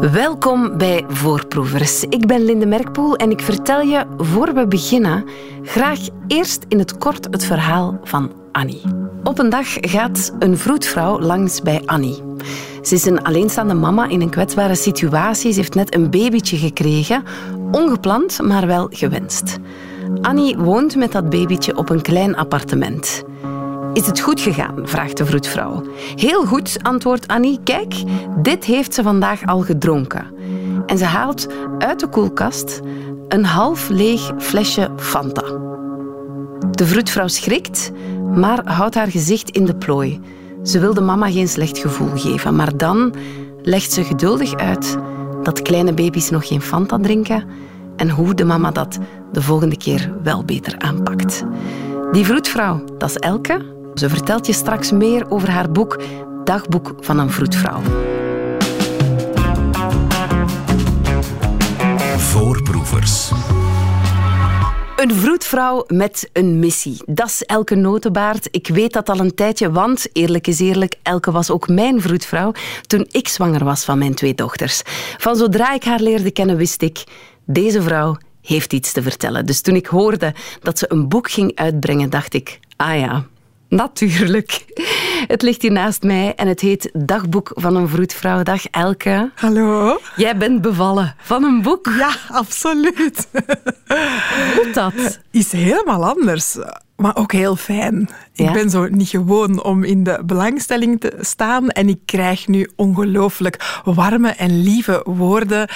Welkom bij Voorproevers. Ik ben Linde Merkpoel en ik vertel je, voor we beginnen, graag eerst in het kort het verhaal van Annie. Op een dag gaat een vroedvrouw langs bij Annie. Ze is een alleenstaande mama in een kwetsbare situatie. Ze heeft net een babytje gekregen. Ongepland, maar wel gewenst. Annie woont met dat babytje op een klein appartement. Is het goed gegaan? Vraagt de vroedvrouw. Heel goed, antwoordt Annie. Kijk, dit heeft ze vandaag al gedronken. En ze haalt uit de koelkast een half leeg flesje Fanta. De vroedvrouw schrikt, maar houdt haar gezicht in de plooi. Ze wil de mama geen slecht gevoel geven, maar dan legt ze geduldig uit dat kleine baby's nog geen Fanta drinken en hoe de mama dat de volgende keer wel beter aanpakt. Die vroedvrouw, dat is Elke. Ze vertelt je straks meer over haar boek Dagboek van een vroedvrouw. Voorproevers. Een vroedvrouw met een missie. Dat is Elke Notebaert. Ik weet dat al een tijdje, want eerlijk is eerlijk, Elke was ook mijn vroedvrouw toen ik zwanger was van mijn 2 dochters. Van zodra ik haar leerde kennen, wist ik, deze vrouw heeft iets te vertellen. Dus toen ik hoorde dat ze een boek ging uitbrengen, dacht ik, ah ja, natuurlijk. Het ligt hier naast mij en het heet Dagboek van een vroedvrouw. Dag Elke. Hallo. Jij bent bevallen van een boek. Ja, absoluut. Hoe dat? Is helemaal anders, maar ook heel fijn. Ja? Ik ben zo niet gewoon om in de belangstelling te staan en ik krijg nu ongelooflijk warme en lieve woorden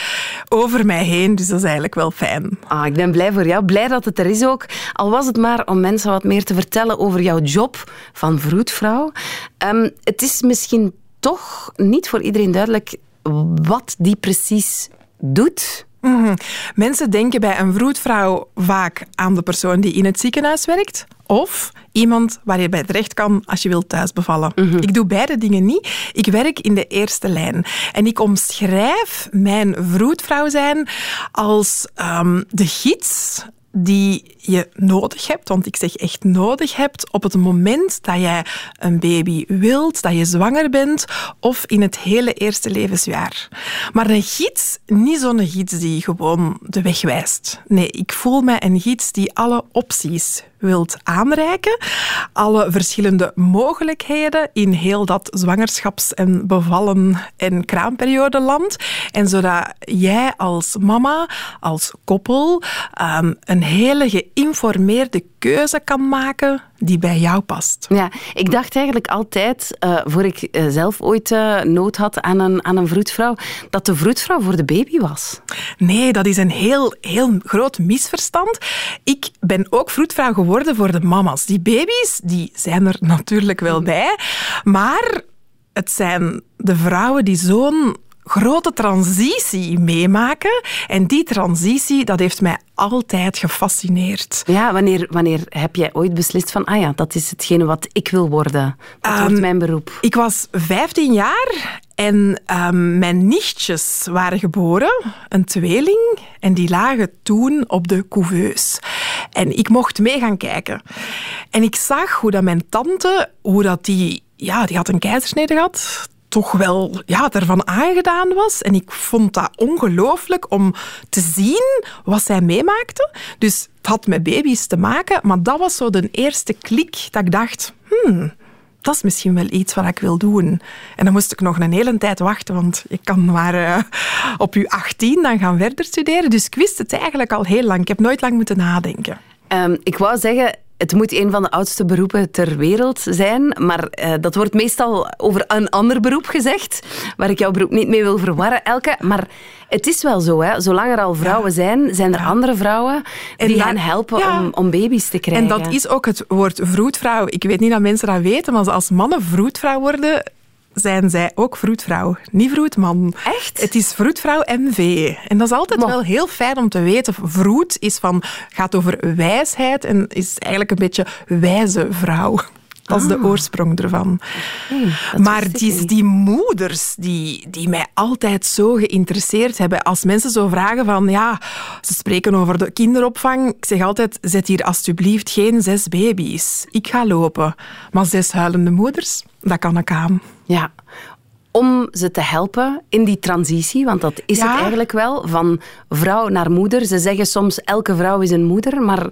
over mij heen. Dus dat is eigenlijk wel fijn. Ah, ik ben blij voor jou. Blij dat het er is ook. Al was het maar om mensen wat meer te vertellen over jouw job van vroedvrouw. Het is misschien toch niet voor iedereen duidelijk wat die precies doet. Mm-hmm. Mensen denken bij een vroedvrouw vaak aan de persoon die in het ziekenhuis werkt of iemand waar je bij terecht kan als je wilt thuis bevallen. Mm-hmm. Ik doe beide dingen niet. Ik werk in de eerste lijn. En ik omschrijf mijn vroedvrouw zijn als de gids die je nodig hebt, want ik zeg echt nodig hebt, op het moment dat jij een baby wilt, dat je zwanger bent, of in het hele eerste levensjaar. Maar een gids, niet zo'n gids die gewoon de weg wijst. Nee, ik voel mij een gids die alle opties wilt aanreiken, alle verschillende mogelijkheden in heel dat zwangerschaps- en bevallen- en kraamperiodeland. En zodat jij als mama, als koppel, een hele geïnformeerde keuze kan maken die bij jou past. Ja, ik dacht eigenlijk altijd, voor ik zelf ooit nood had aan een vroedvrouw, dat de vroedvrouw voor de baby was. Nee, dat is een heel groot misverstand. Ik ben ook vroedvrouw geworden voor de mama's. Die baby's, die zijn er natuurlijk wel bij, maar het zijn de vrouwen die zo'n grote transitie meemaken. En die transitie, dat heeft mij altijd gefascineerd. Ja, wanneer heb jij ooit beslist van, ah ja, dat is hetgene wat ik wil worden. Dat wordt mijn beroep. Ik was 15 jaar en mijn nichtjes waren geboren, een tweeling, en die lagen toen op de couveuse. En ik mocht mee gaan kijken. En ik zag hoe dat mijn tante, die had een keizersnede gehad, toch wel ervan aangedaan was. En ik vond dat ongelooflijk om te zien wat zij meemaakte. Dus het had met baby's te maken, maar dat was zo de eerste klik dat ik dacht, dat is misschien wel iets wat ik wil doen. En dan moest ik nog een hele tijd wachten, want je kan maar op je 18 dan gaan verder studeren. Dus ik wist het eigenlijk al heel lang. Ik heb nooit lang moeten nadenken. Ik wou zeggen, het moet een van de oudste beroepen ter wereld zijn, maar dat wordt meestal over een ander beroep gezegd, waar ik jouw beroep niet mee wil verwarren, Elke. Maar het is wel zo, hè. Zolang er al vrouwen zijn er andere vrouwen die gaan helpen om baby's te krijgen. En dat is ook het woord vroedvrouw. Ik weet niet dat mensen dat weten, maar als mannen vroedvrouw worden, zijn zij ook vroedvrouw, niet vroedman. Echt? Het is vroedvrouw MV. En dat is altijd wel heel fijn om te weten. Vroed gaat over wijsheid en is eigenlijk een beetje wijze vrouw. Dat is de oorsprong ervan. Okay, maar die moeders die mij altijd zo geïnteresseerd hebben, als mensen zo vragen van, ze spreken over de kinderopvang. Ik zeg altijd, zet hier alsjeblieft geen 6 baby's. Ik ga lopen. Maar 6 huilende moeders, dat kan ik aan. Ja. om ze te helpen in die transitie, want dat is het eigenlijk wel, van vrouw naar moeder. Ze zeggen soms, elke vrouw is een moeder, maar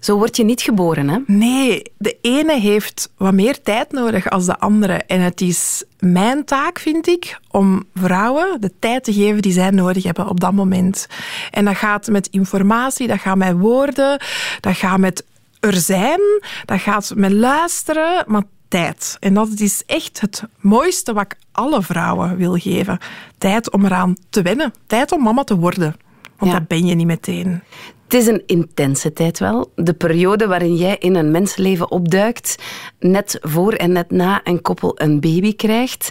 zo word je niet geboren, hè? Nee, de ene heeft wat meer tijd nodig als de andere. En het is mijn taak, vind ik, om vrouwen de tijd te geven die zij nodig hebben op dat moment. En dat gaat met informatie, dat gaat met woorden, dat gaat met er zijn, dat gaat met luisteren, maar tijd. En dat is echt het mooiste wat ik alle vrouwen wil geven. Tijd om eraan te wennen. Tijd om mama te worden. Want dat ben je niet meteen. Het is een intense tijd wel. De periode waarin jij in een mensenleven opduikt, net voor en net na een koppel een baby krijgt.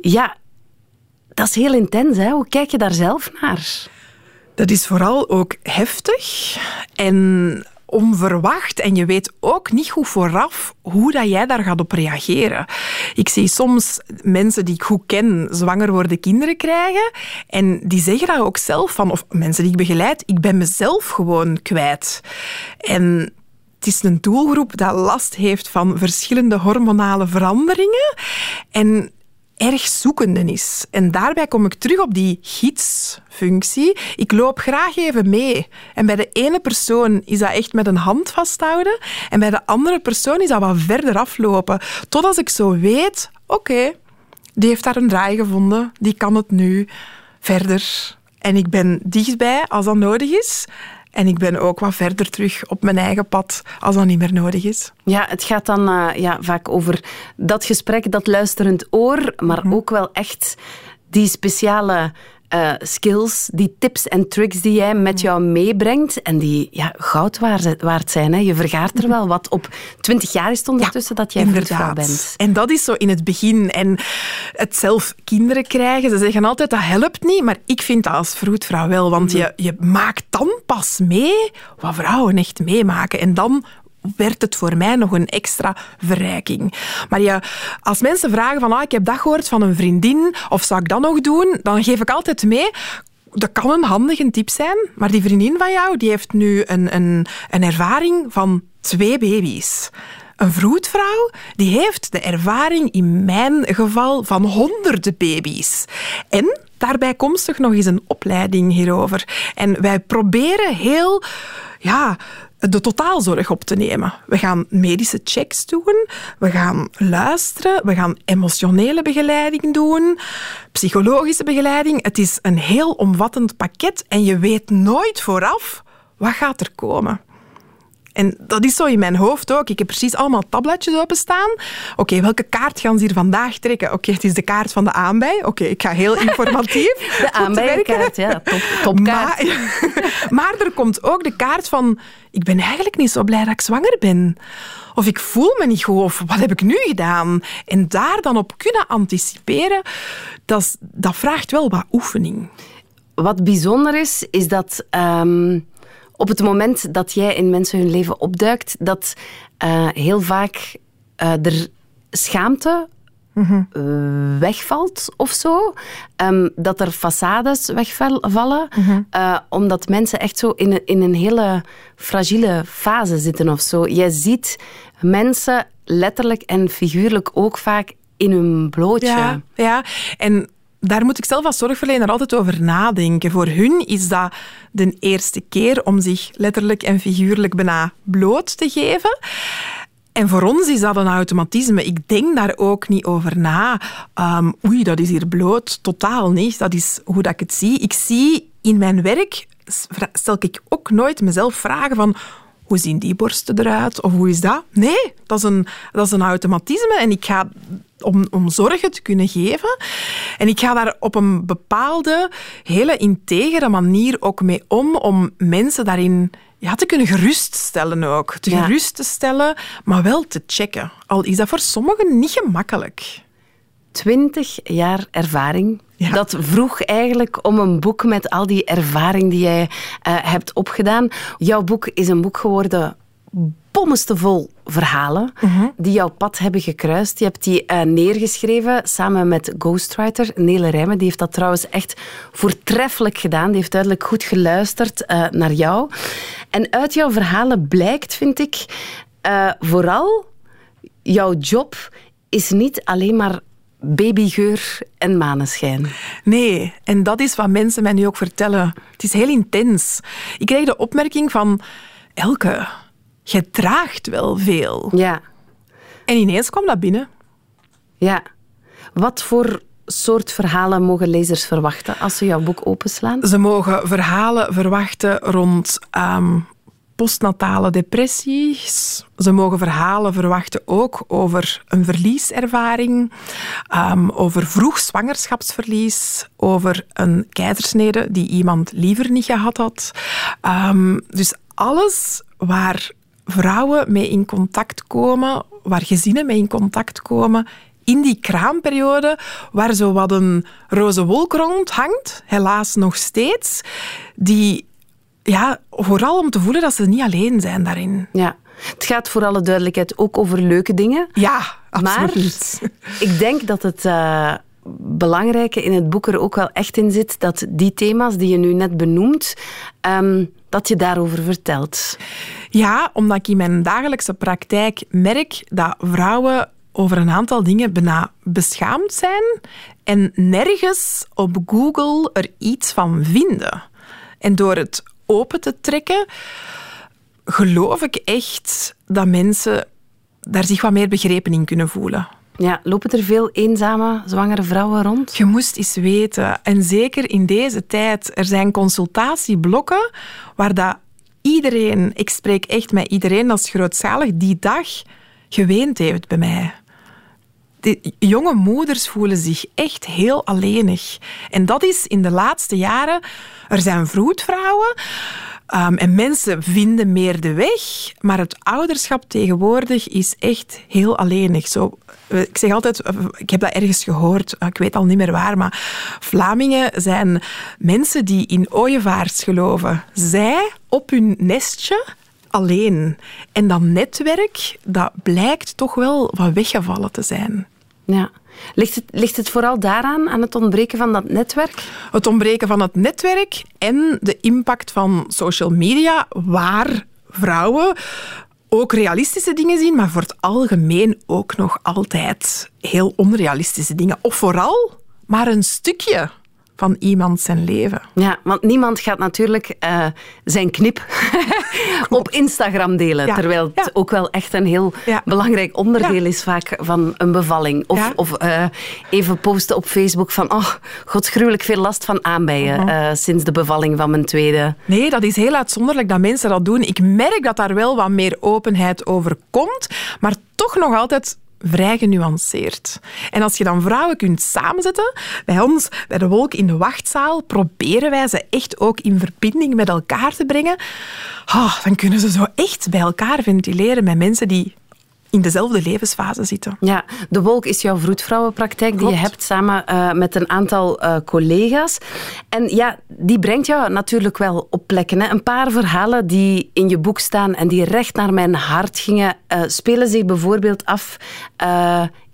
Ja, dat is heel intens, hè? Hoe kijk je daar zelf naar? Dat is vooral ook heftig en onverwacht. En je weet ook niet goed vooraf hoe dat jij daar gaat op reageren. Ik zie soms mensen die ik goed ken zwanger worden, kinderen krijgen. En die zeggen daar ook zelf van, of mensen die ik begeleid, ik ben mezelf gewoon kwijt. En het is een doelgroep dat last heeft van verschillende hormonale veranderingen. En erg zoekende is. En daarbij kom ik terug op die gidsfunctie. Ik loop graag even mee. En bij de ene persoon is dat echt met een hand vasthouden. En bij de andere persoon is dat wat verder aflopen. Totdat ik zo weet, oké, die heeft daar een draai gevonden. Die kan het nu verder. En ik ben dichtbij als dat nodig is. En ik ben ook wat verder terug op mijn eigen pad als dat niet meer nodig is. Ja, het gaat dan vaak over dat gesprek, dat luisterend oor, maar ook wel echt die speciale skills, die tips en tricks die jij met jou meebrengt en die goud waard zijn. Hè. Je vergaart er wel wat op. 20 jaar is het ondertussen dat jij vroedvrouw bent. En dat is zo in het begin. En het zelf kinderen krijgen, ze zeggen altijd dat helpt niet, maar ik vind dat als vroedvrouw wel, want je maakt dan pas mee wat vrouwen echt meemaken. En dan werd het voor mij nog een extra verrijking. Maar als mensen vragen van ik heb dat gehoord van een vriendin, of zou ik dat nog doen, dan geef ik altijd mee. Dat kan een handige tip zijn, maar die vriendin van jou die heeft nu een ervaring van 2 baby's. Een vroedvrouw die heeft de ervaring in mijn geval van 100 baby's. En daarbij komt toch nog eens een opleiding hierover. En wij proberen heel de totaalzorg op te nemen. We gaan medische checks doen, we gaan luisteren, we gaan emotionele begeleiding doen, psychologische begeleiding. Het is een heel omvattend pakket en je weet nooit vooraf wat gaat er komen. En dat is zo in mijn hoofd ook. Ik heb precies allemaal tabbladjes openstaan. Oké, welke kaart gaan ze hier vandaag trekken? Oké, het is de kaart van de aanbij. Oké, ik ga heel informatief de aanbijkaart, topkaart. Maar er komt ook de kaart van, ik ben eigenlijk niet zo blij dat ik zwanger ben. Of ik voel me niet goed, of wat heb ik nu gedaan? En daar dan op kunnen anticiperen, dat vraagt wel wat oefening. Wat bijzonder is, is dat op het moment dat jij in mensen hun leven opduikt, dat heel vaak er schaamte wegvalt of zo. Dat er façades wegvallen. Omdat mensen echt zo in een hele fragile fase zitten of zo. Jij ziet mensen letterlijk en figuurlijk ook vaak in hun blootje. Ja. En daar moet ik zelf als zorgverlener altijd over nadenken. Voor hun is dat de eerste keer om zich letterlijk en figuurlijk bijna bloot te geven. En voor ons is dat een automatisme. Ik denk daar ook niet over na. Dat is hier bloot. Totaal niet. Dat is hoe dat ik het zie. Ik zie in mijn werk, stel ik ook nooit mezelf vragen van, hoe zien die borsten eruit? Of hoe is dat? Nee, dat is een automatisme. En ik ga om zorgen te kunnen geven. En ik ga daar op een bepaalde, hele integere manier ook mee om mensen daarin te kunnen geruststellen ook. Gerust te stellen, maar wel te checken. Al is dat voor sommigen niet gemakkelijk. 20 jaar ervaring. Ja. Dat vroeg eigenlijk om een boek met al die ervaring die jij hebt opgedaan. Jouw boek is een boek geworden bommestevol verhalen die jouw pad hebben gekruist. Je hebt die neergeschreven samen met ghostwriter Nele Rijmen. Die heeft dat trouwens echt voortreffelijk gedaan. Die heeft duidelijk goed geluisterd naar jou. En uit jouw verhalen blijkt, vind ik, vooral jouw job is niet alleen maar babygeur en maneschijn. Nee, en dat is wat mensen mij nu ook vertellen. Het is heel intens. Ik kreeg de opmerking van... Elke, jij draagt wel veel. Ja. En ineens kwam dat binnen. Ja. Wat voor soort verhalen mogen lezers verwachten als ze jouw boek openslaan? Ze mogen verhalen verwachten rond... postnatale depressies. Ze mogen verhalen verwachten ook over een verlieservaring, over vroeg zwangerschapsverlies, over een keizersnede die iemand liever niet gehad had. Dus alles waar vrouwen mee in contact komen, waar gezinnen mee in contact komen, in die kraamperiode waar zo wat een roze wolk rondhangt, helaas nog steeds, die... Ja, vooral om te voelen dat ze niet alleen zijn daarin. Ja. Het gaat voor alle duidelijkheid ook over leuke dingen. Ja, absoluut. Maar ik denk dat het belangrijke in het boek er ook wel echt in zit dat die thema's die je nu net benoemt, dat je daarover vertelt. Ja, omdat ik in mijn dagelijkse praktijk merk dat vrouwen over een aantal dingen bijna beschaamd zijn en nergens op Google er iets van vinden. En door het open te trekken, geloof ik echt dat mensen daar zich wat meer begrepen in kunnen voelen. Ja, lopen er veel eenzame, zwangere vrouwen rond? Je moest eens weten. En zeker in deze tijd. Er zijn consultatieblokken waar dat iedereen, ik spreek echt met iedereen, dat is grootschalig, die dag geweend heeft bij mij. De jonge moeders voelen zich echt heel alleenig. En dat is in de laatste jaren... Er zijn vroedvrouwen en mensen vinden meer de weg. Maar het ouderschap tegenwoordig is echt heel alleenig. Zo, ik zeg altijd... Ik heb dat ergens gehoord. Ik weet al niet meer waar. Maar Vlamingen zijn mensen die in ooievaars geloven. Zij op hun nestje... alleen. En dat netwerk, dat blijkt toch wel wat weggevallen te zijn. Ja. Ligt het vooral daaraan, aan het ontbreken van dat netwerk? Het ontbreken van het netwerk en de impact van social media, waar vrouwen ook realistische dingen zien, maar voor het algemeen ook nog altijd heel onrealistische dingen. Of vooral maar een stukje van iemand zijn leven. Ja, want niemand gaat natuurlijk zijn knip op Instagram delen. Ja. Terwijl het ook wel echt een heel belangrijk onderdeel is vaak van een bevalling. Of, of even posten op Facebook van oh, godsgruwelijk veel last van aanbijen sinds de bevalling van mijn tweede. Nee, dat is heel uitzonderlijk dat mensen dat doen. Ik merk dat daar wel wat meer openheid over komt, maar toch nog altijd... vrij genuanceerd. En als je dan vrouwen kunt samenzetten, bij ons, bij de Wolk in de wachtzaal, proberen wij ze echt ook in verbinding met elkaar te brengen. Oh, dan kunnen ze zo echt bij elkaar ventileren met mensen die in dezelfde levensfase zitten. Ja, de Wolk is jouw vroedvrouwenpraktijk die je hebt samen met een aantal collega's. En ja, die brengt jou natuurlijk wel op plekken. Hè. Een paar verhalen die in je boek staan en die recht naar mijn hart gingen, spelen zich bijvoorbeeld af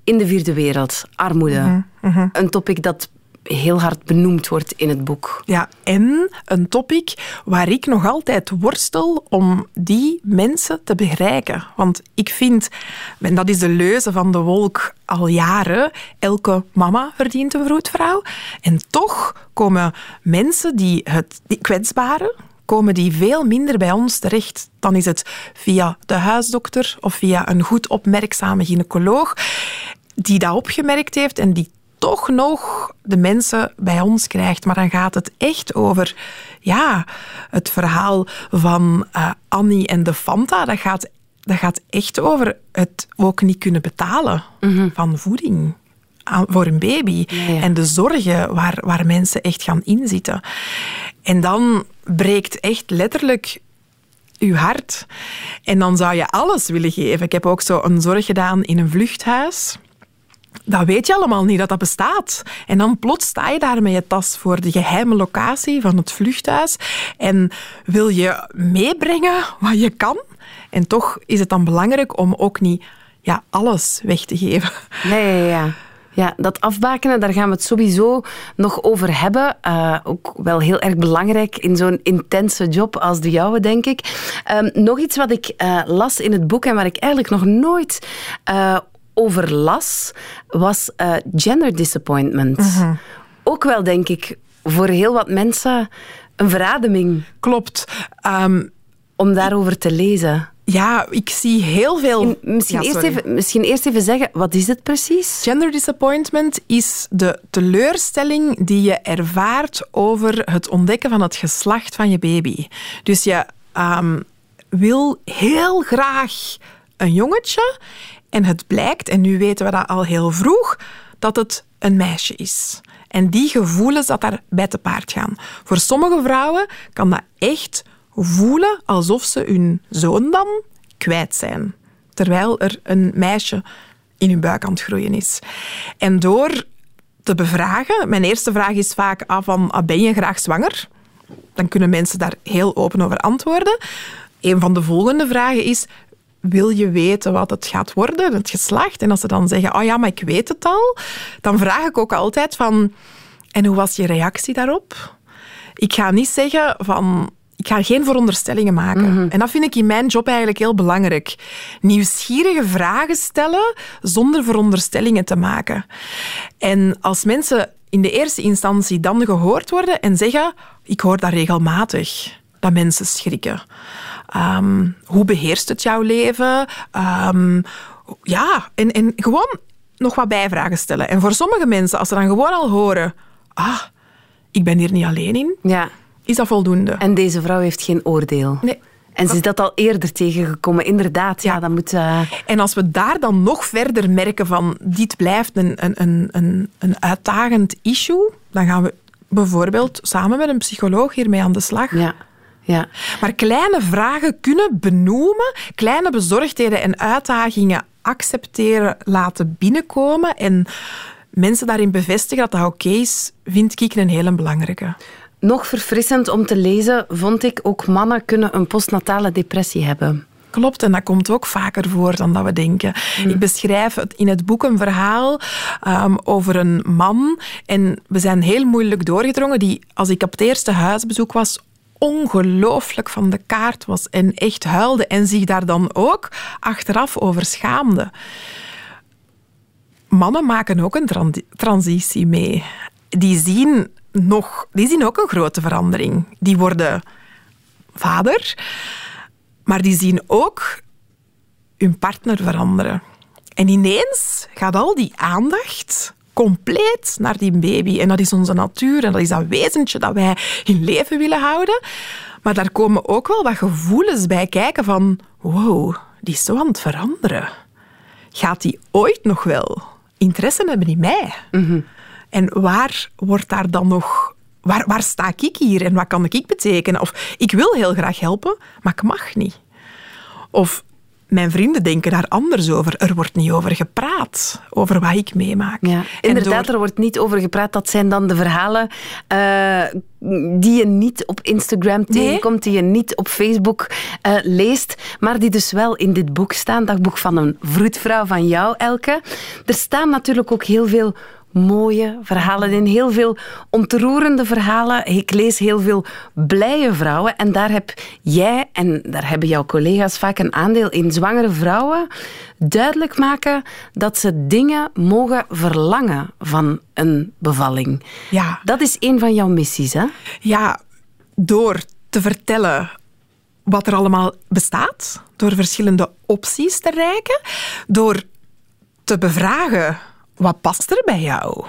in de vierde wereld. Armoede. Mm-hmm. Mm-hmm. Een topic dat heel hard benoemd wordt in het boek. Ja, en een topic waar ik nog altijd worstel om die mensen te bereiken. Want ik vind, en dat is de leuze van de Wolk al jaren, elke mama verdient een vroedvrouw. En toch komen mensen die kwetsbaren, komen die veel minder bij ons terecht. Dan is het via de huisdokter of via een goed opmerkzame gynaecoloog die dat opgemerkt heeft en die toch nog de mensen bij ons krijgt. Maar dan gaat het echt over het verhaal van Annie en de Fanta. Dat gaat echt over het ook niet kunnen betalen van voeding voor een baby. Ja. En de zorgen waar mensen echt gaan inzitten. En dan breekt echt letterlijk uw hart. En dan zou je alles willen geven. Ik heb ook zo een zorg gedaan in een vluchthuis. Dat weet je allemaal niet, dat bestaat. En dan plots sta je daar met je tas voor de geheime locatie van het vluchthuis en wil je meebrengen wat je kan. En toch is het dan belangrijk om ook niet alles weg te geven. Nee. Ja, dat afbakenen, daar gaan we het sowieso nog over hebben. Ook wel heel erg belangrijk in zo'n intense job als de jouwe, denk ik. Nog iets wat ik las in het boek en waar ik eigenlijk nog nooit over las, was gender disappointment. Uh-huh. Ook wel, denk ik, voor heel wat mensen een verademing. Klopt. Om daarover te lezen. Ja, ik zie heel veel... Misschien eerst even zeggen, wat is het precies? Gender disappointment is de teleurstelling die je ervaart over het ontdekken van het geslacht van je baby. Dus je wil heel graag een jongetje en het blijkt, en nu weten we dat al heel vroeg, dat het een meisje is. En die gevoelens dat daarbij te paard gaan. Voor sommige vrouwen kan dat echt... voelen alsof ze hun zoon dan kwijt zijn. Terwijl er een meisje in hun buik aan het groeien is. En door te bevragen... Mijn eerste vraag is vaak ben je graag zwanger? Dan kunnen mensen daar heel open over antwoorden. Een van de volgende vragen is... Wil je weten wat het gaat worden, het geslacht? En als ze dan zeggen, oh ja, maar ik weet het al... Dan vraag ik ook altijd van... En hoe was je reactie daarop? Ik ga niet zeggen van... Ik ga geen veronderstellingen maken. Mm-hmm. En dat vind ik in mijn job eigenlijk heel belangrijk. Nieuwsgierige vragen stellen zonder veronderstellingen te maken. En als mensen in de eerste instantie dan gehoord worden en zeggen... Ik hoor dat regelmatig, dat mensen schrikken. Hoe beheerst het jouw leven? En gewoon nog wat bijvragen stellen. En voor sommige mensen, als ze dan gewoon al horen... Ah, ik ben hier niet alleen in... Ja. Is dat voldoende? En deze vrouw heeft geen oordeel. Nee. En ze is dat al eerder tegengekomen. Inderdaad, ja, dat moet... En als we daar dan nog verder merken van... Dit blijft een uitdagend issue... Dan gaan we bijvoorbeeld samen met een psycholoog hiermee aan de slag. Ja. Ja. Maar kleine vragen kunnen benoemen. Kleine bezorgdheden en uitdagingen accepteren, laten binnenkomen. En mensen daarin bevestigen dat dat oké is, vind ik een hele belangrijke. Nog verfrissend om te lezen, vond ik, ook mannen kunnen een postnatale depressie hebben. Klopt, en dat komt ook vaker voor dan dat we denken. Mm. Ik beschrijf in het boek een verhaal over een man. En we zijn heel moeilijk doorgedrongen. Die, als ik op het eerste huisbezoek was, ongelooflijk van de kaart was. En echt huilde en zich daar dan ook achteraf over schaamde. Mannen maken ook een transitie mee. Die zien ook een grote verandering. Die worden vader, maar die zien ook hun partner veranderen. En ineens gaat al die aandacht compleet naar die baby. En dat is onze natuur en dat is dat wezentje dat wij in leven willen houden. Maar daar komen ook wel wat gevoelens bij kijken van... Wow, die is zo aan het veranderen. Gaat die ooit nog wel interesse hebben in mij? Mm-hmm. En waar wordt daar dan nog... Waar sta ik hier en wat kan ik betekenen? Of ik wil heel graag helpen, maar ik mag niet. Of mijn vrienden denken daar anders over. Er wordt niet over gepraat, over wat ik meemaak. Ja, inderdaad, er wordt niet over gepraat. Dat zijn dan de verhalen die je niet op Instagram tegenkomt, die je niet op Facebook leest, maar die dus wel in dit boek staan. Dagboek van een vroedvrouw van jou, Elke. Er staan natuurlijk ook heel veel... mooie verhalen in, heel veel ontroerende verhalen. Ik lees heel veel blije vrouwen en daar heb jij en daar hebben jouw collega's vaak een aandeel in. Zwangere vrouwen duidelijk maken dat ze dingen mogen verlangen van een bevalling. Ja. Dat is een van jouw missies, hè? Ja, door te vertellen wat er allemaal bestaat, door verschillende opties te reiken, door te bevragen... Wat past er bij jou?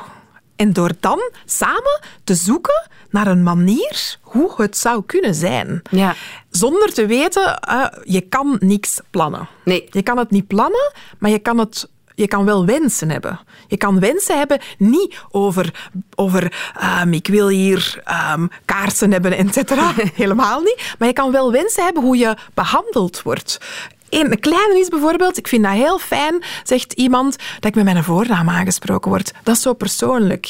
En door dan samen te zoeken naar een manier hoe het zou kunnen zijn. Ja. Zonder te weten, je kan niks plannen. Nee. Je kan het niet plannen, maar je kan wel wensen hebben. Je kan wensen hebben niet over ik wil hier kaarsen hebben, et cetera. Helemaal niet. Maar je kan wel wensen hebben hoe je behandeld wordt. Een kleine is bijvoorbeeld, ik vind dat heel fijn, zegt iemand, dat ik met mijn voornaam aangesproken word. Dat is zo persoonlijk.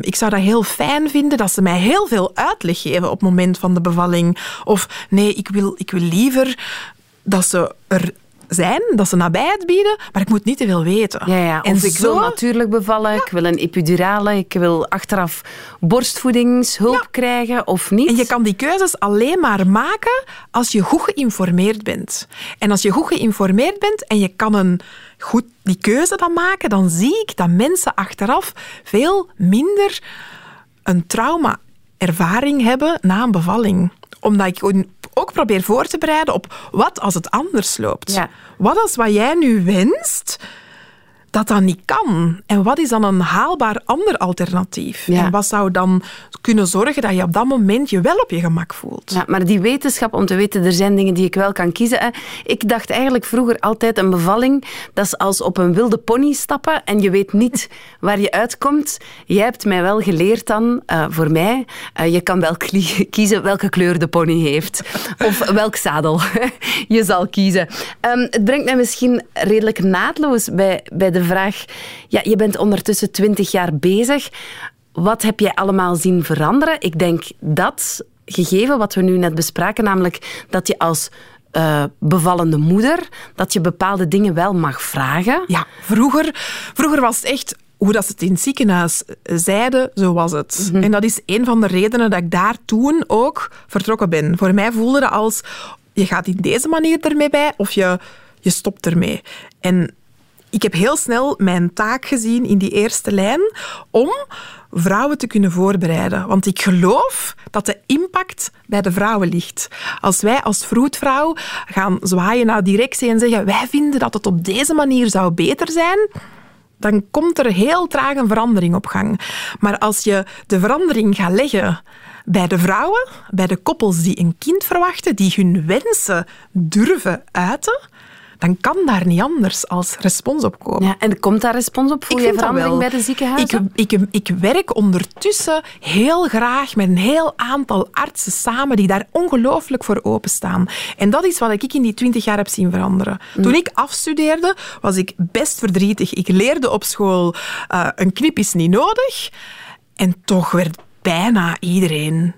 Ik zou dat heel fijn vinden dat ze mij heel veel uitleg geven op het moment van de bevalling. Of nee, ik wil liever dat ze er zijn, dat ze nabijheid bieden, maar ik moet niet te veel weten. Ja, ja. En ik wil natuurlijk bevallen, ja. Ik wil een epidurale, ik wil achteraf borstvoedingshulp krijgen of niet. En je kan die keuzes alleen maar maken als je goed geïnformeerd bent. En als je goed geïnformeerd bent en je kan die keuze dan maken, dan zie ik dat mensen achteraf veel minder een trauma-ervaring hebben na een bevalling. Omdat ik ook probeer voor te bereiden op wat als het anders loopt. Ja. Wat als wat jij nu wenst, dat dan niet kan? En wat is dan een haalbaar ander alternatief? Ja. En wat zou dan kunnen zorgen dat je op dat moment je wel op je gemak voelt? Ja, maar die wetenschap, om te weten, er zijn dingen die ik wel kan kiezen. Hè. Ik dacht eigenlijk vroeger altijd een bevalling, dat is als op een wilde pony stappen en je weet niet waar je uitkomt. Jij hebt mij wel geleerd dan, voor mij, je kan wel kiezen welke kleur de pony heeft. Of welk zadel je zal kiezen. Het brengt mij misschien redelijk naadloos bij de vraag, ja, je bent ondertussen 20 jaar bezig. Wat heb jij allemaal zien veranderen? Ik denk dat gegeven wat we nu net bespraken, namelijk dat je als bevallende moeder, dat je bepaalde dingen wel mag vragen. Ja, vroeger was het echt hoe dat ze het in het ziekenhuis zeiden, zo was het. Mm-hmm. En dat is een van de redenen dat ik daar toen ook vertrokken ben. Voor mij voelde dat als, je gaat in deze manier ermee bij of je stopt ermee. En ik heb heel snel mijn taak gezien in die eerste lijn om vrouwen te kunnen voorbereiden. Want ik geloof dat de impact bij de vrouwen ligt. Als wij als vroedvrouw gaan zwaaien naar directie en zeggen wij vinden dat het op deze manier zou beter zijn, dan komt er heel traag een verandering op gang. Maar als je de verandering gaat leggen bij de vrouwen, bij de koppels die een kind verwachten, die hun wensen durven uiten, dan kan daar niet anders als respons op komen. Ja, en komt daar respons op? Voel je verandering bij de ziekenhuizen? Ik werk ondertussen heel graag met een heel aantal artsen samen die daar ongelooflijk voor openstaan. En dat is wat ik in die 20 jaar heb zien veranderen. Toen ik afstudeerde, was ik best verdrietig. Ik leerde op school, een knip is niet nodig. En toch werd bijna iedereen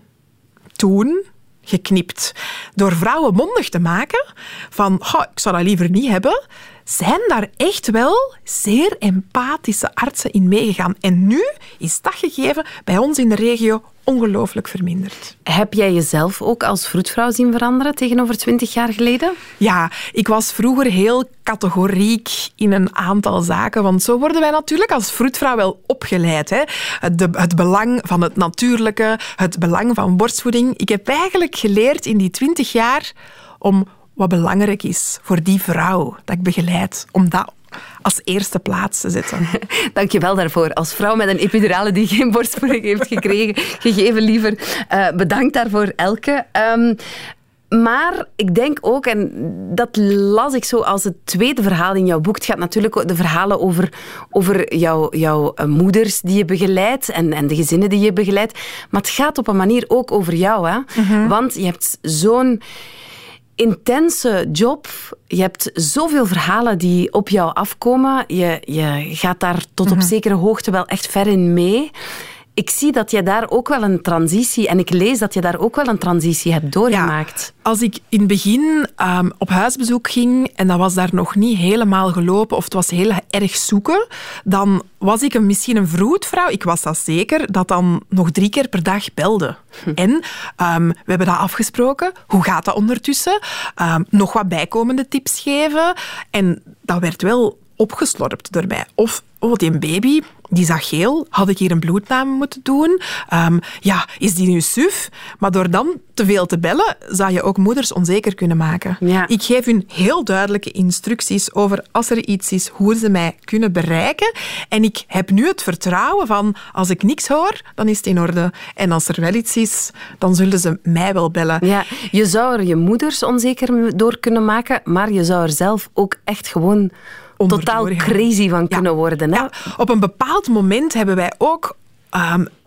toen geknipt. Door vrouwen mondig te maken van, oh, ik zou dat liever niet hebben, zijn daar echt wel zeer empathische artsen in meegegaan. En nu is dat gegeven bij ons in de regio ongelooflijk verminderd. Heb jij jezelf ook als vroedvrouw zien veranderen tegenover 20 jaar geleden? Ja, ik was vroeger heel categoriek in een aantal zaken, want zo worden wij natuurlijk als vroedvrouw wel opgeleid. Hè? Het belang van het natuurlijke, het belang van borstvoeding. Ik heb eigenlijk geleerd in die 20 jaar om wat belangrijk is voor die vrouw dat ik begeleid, om dat als eerste plaats te zetten. Dank je wel daarvoor. Als vrouw met een epidurale die geen borstvoeding heeft gegeven, liever. Bedankt daarvoor, Elke. Maar ik denk ook, en dat las ik zo als het tweede verhaal in jouw boek, het gaat natuurlijk de verhalen over jouw moeders die je begeleidt en de gezinnen die je begeleidt. Maar het gaat op een manier ook over jou. Hè? Mm-hmm. Want je hebt zo'n intense job. Je hebt zoveel verhalen die op jou afkomen. Je gaat daar tot op zekere hoogte wel echt ver in mee. Ik zie dat je daar ook wel een transitie, en ik lees dat je daar ook wel een transitie hebt doorgemaakt. Ja, als ik in het begin op huisbezoek ging en dat was daar nog niet helemaal gelopen of het was heel erg zoeken, dan was ik misschien een vroedvrouw, ik was dat zeker, dat dan nog 3 keer per dag belde. En we hebben dat afgesproken. Hoe gaat dat ondertussen? Nog wat bijkomende tips geven. En dat werd wel opgeslorpt door mij. Of, oh, die baby, die zag geel. Had ik hier een bloedname moeten doen? Is die nu suf? Maar door dan te veel te bellen, zou je ook moeders onzeker kunnen maken. Ja. Ik geef hun heel duidelijke instructies over als er iets is, hoe ze mij kunnen bereiken. En ik heb nu het vertrouwen van, als ik niks hoor, dan is het in orde. En als er wel iets is, dan zullen ze mij wel bellen. Ja, je zou er je moeders onzeker door kunnen maken, maar je zou er zelf ook echt gewoon totaal crazy van kunnen worden. Hè? Ja, op een bepaald moment hebben wij ook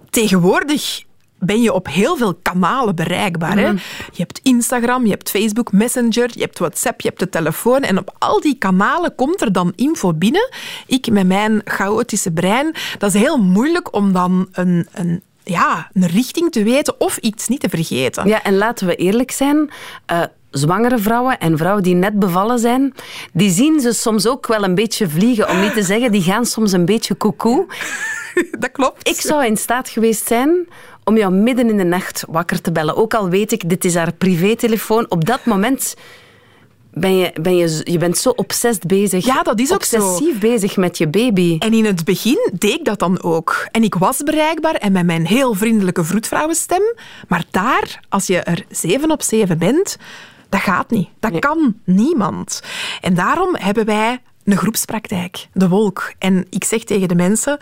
tegenwoordig ben je op heel veel kanalen bereikbaar. Hè? Je hebt Instagram, je hebt Facebook Messenger, je hebt WhatsApp, je hebt de telefoon. En op al die kanalen komt er dan info binnen. Ik met mijn chaotische brein, dat is heel moeilijk om dan een richting te weten of iets niet te vergeten. Ja, en laten we eerlijk zijn, zwangere vrouwen en vrouwen die net bevallen zijn, die zien ze soms ook wel een beetje vliegen. Om niet te zeggen, die gaan soms een beetje koekoe. Dat klopt. Ik zou in staat geweest zijn om jou midden in de nacht wakker te bellen. Ook al weet ik, dit is haar privételefoon. Op dat moment bent zo obsessief bezig. Ja, dat is ook zo. Obsessief bezig met je baby. En in het begin deed ik dat dan ook. En ik was bereikbaar en met mijn heel vriendelijke vroedvrouwenstem. Maar daar, als je er 7 op 7 bent, dat gaat niet. Dat kan niemand. En daarom hebben wij een groepspraktijk, de wolk. En ik zeg tegen de mensen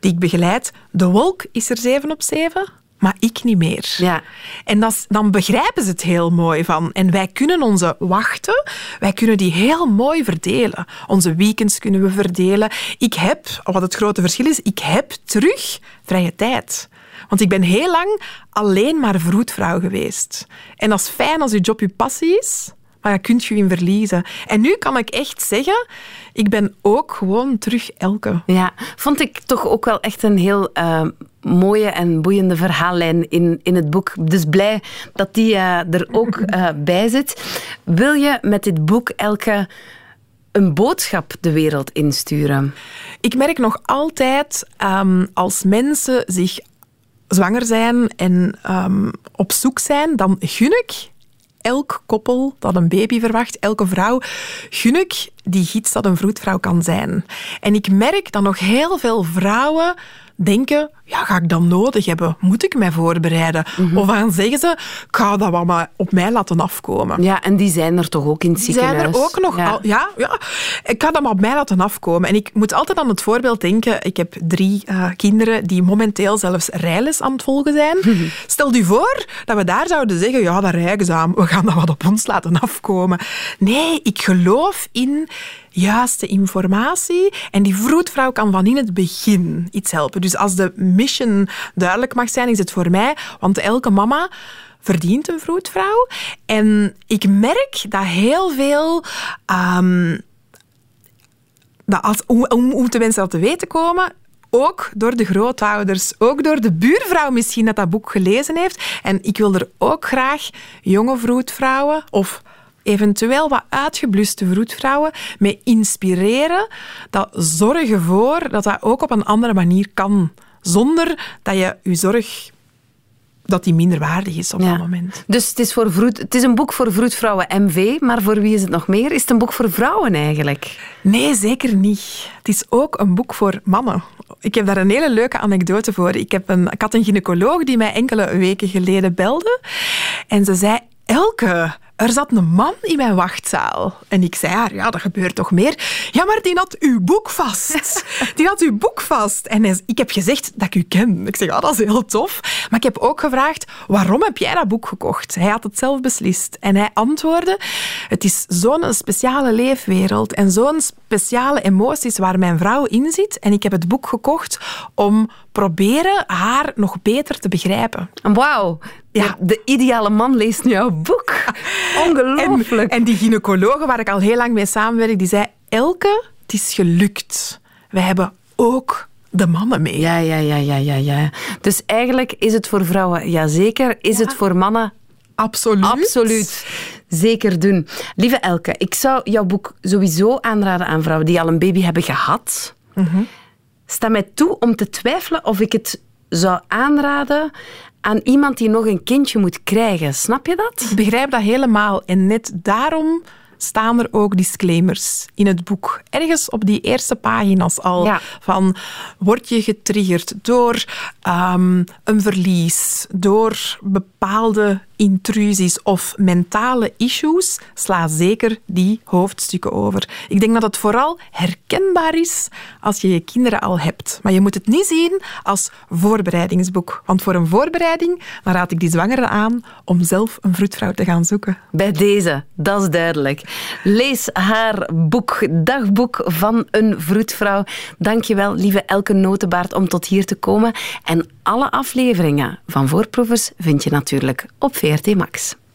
die ik begeleid, de wolk is er 7 op 7... maar ik niet meer. Ja. En dan begrijpen ze het heel mooi van. En wij kunnen onze wachten, wij kunnen die heel mooi verdelen. Onze weekends kunnen we verdelen. Ik heb, wat het grote verschil is, ik heb terug vrije tijd. Want ik ben heel lang alleen maar vroedvrouw geweest. En dat is fijn als je job je passie is, maar daar kun je in verliezen. En nu kan ik echt zeggen, ik ben ook gewoon terug Elke. Ja, vond ik toch ook wel echt een heel mooie en boeiende verhaallijn in het boek. Dus blij dat die er ook bij zit. Wil je met dit boek, Elke, een boodschap de wereld insturen? Ik merk nog altijd, als mensen zich zwanger zijn en op zoek zijn, dan gun ik elk koppel dat een baby verwacht, elke vrouw, gun ik die gids dat een vroedvrouw kan zijn. En ik merk dat nog heel veel vrouwen denken, ja, ga ik dat nodig hebben? Moet ik mij voorbereiden? Mm-hmm. Of dan zeggen ze, ik ga dat wel maar op mij laten afkomen. Ja, en die zijn er toch ook in het ziekenhuis? Die zijn er ook nog. Ja. Ja. Ik ga dat maar op mij laten afkomen. En ik moet altijd aan het voorbeeld denken, ik heb 3 kinderen die momenteel zelfs rijles aan het volgen zijn. Mm-hmm. Stel je voor dat we daar zouden zeggen, ja, dat rijgezaam, we gaan dat wat op ons laten afkomen. Nee, ik geloof in juiste informatie. En die vroedvrouw kan van in het begin iets helpen. Dus als de mission duidelijk mag zijn, is het voor mij. Want elke mama verdient een vroedvrouw. En ik merk dat heel veel... Hoe de mensen dat te weten komen... Ook door de grootouders, ook door de buurvrouw misschien dat boek gelezen heeft. En ik wil er ook graag jonge vroedvrouwen of... eventueel wat uitgebluste vroedvrouwen mee inspireren, dat zorg ervoor dat dat ook op een andere manier kan. Zonder dat je zorg, dat die minderwaardig is op dat moment. Dus het is een boek voor vroedvrouwen MV, maar voor wie is het nog meer? Is het een boek voor vrouwen eigenlijk? Nee, zeker niet. Het is ook een boek voor mannen. Ik heb daar een hele leuke anekdote voor. Ik had een gynaecoloog die mij enkele weken geleden belde. En ze zei, Elke, er zat een man in mijn wachtzaal. En ik zei haar, ja, dat gebeurt toch meer. Ja, maar die had uw boek vast. En ik heb gezegd dat ik u ken. Ik zeg, ja, dat is heel tof. Maar ik heb ook gevraagd, waarom heb jij dat boek gekocht? Hij had het zelf beslist. En hij antwoordde, het is zo'n speciale leefwereld en zo'n speciale emoties waar mijn vrouw in zit. En ik heb het boek gekocht om proberen haar nog beter te begrijpen. Wauw. Ja. De ideale man leest nu jouw boek. Ongelooflijk. En die gynaecologe waar ik al heel lang mee samenwerk, die zei, Elke, het is gelukt. We hebben ook de mannen mee. Ja. Dus eigenlijk is het voor vrouwen, jazeker. Is het voor mannen? Absoluut. Absoluut. Zeker doen. Lieve Elke, ik zou jouw boek sowieso aanraden aan vrouwen die al een baby hebben gehad. Mm-hmm. Sta mij toe om te twijfelen of ik het zou aanraden aan iemand die nog een kindje moet krijgen. Snap je dat? Ik begrijp dat helemaal. En net daarom staan er ook disclaimers in het boek. Ergens op die eerste pagina's al. Ja. Van, word je getriggerd door een verlies, door bepaalde intrusies of mentale issues, sla zeker die hoofdstukken over. Ik denk dat het vooral herkenbaar is als je je kinderen al hebt. Maar je moet het niet zien als voorbereidingsboek. Want voor een voorbereiding dan raad ik die zwangeren aan om zelf een vroedvrouw te gaan zoeken. Bij deze, dat is duidelijk. Lees haar boek, Dagboek van een vroedvrouw. Dankjewel, lieve Elke Notebaert, om tot hier te komen. En alle afleveringen van Voorproevers vind je natuurlijk op RT Max.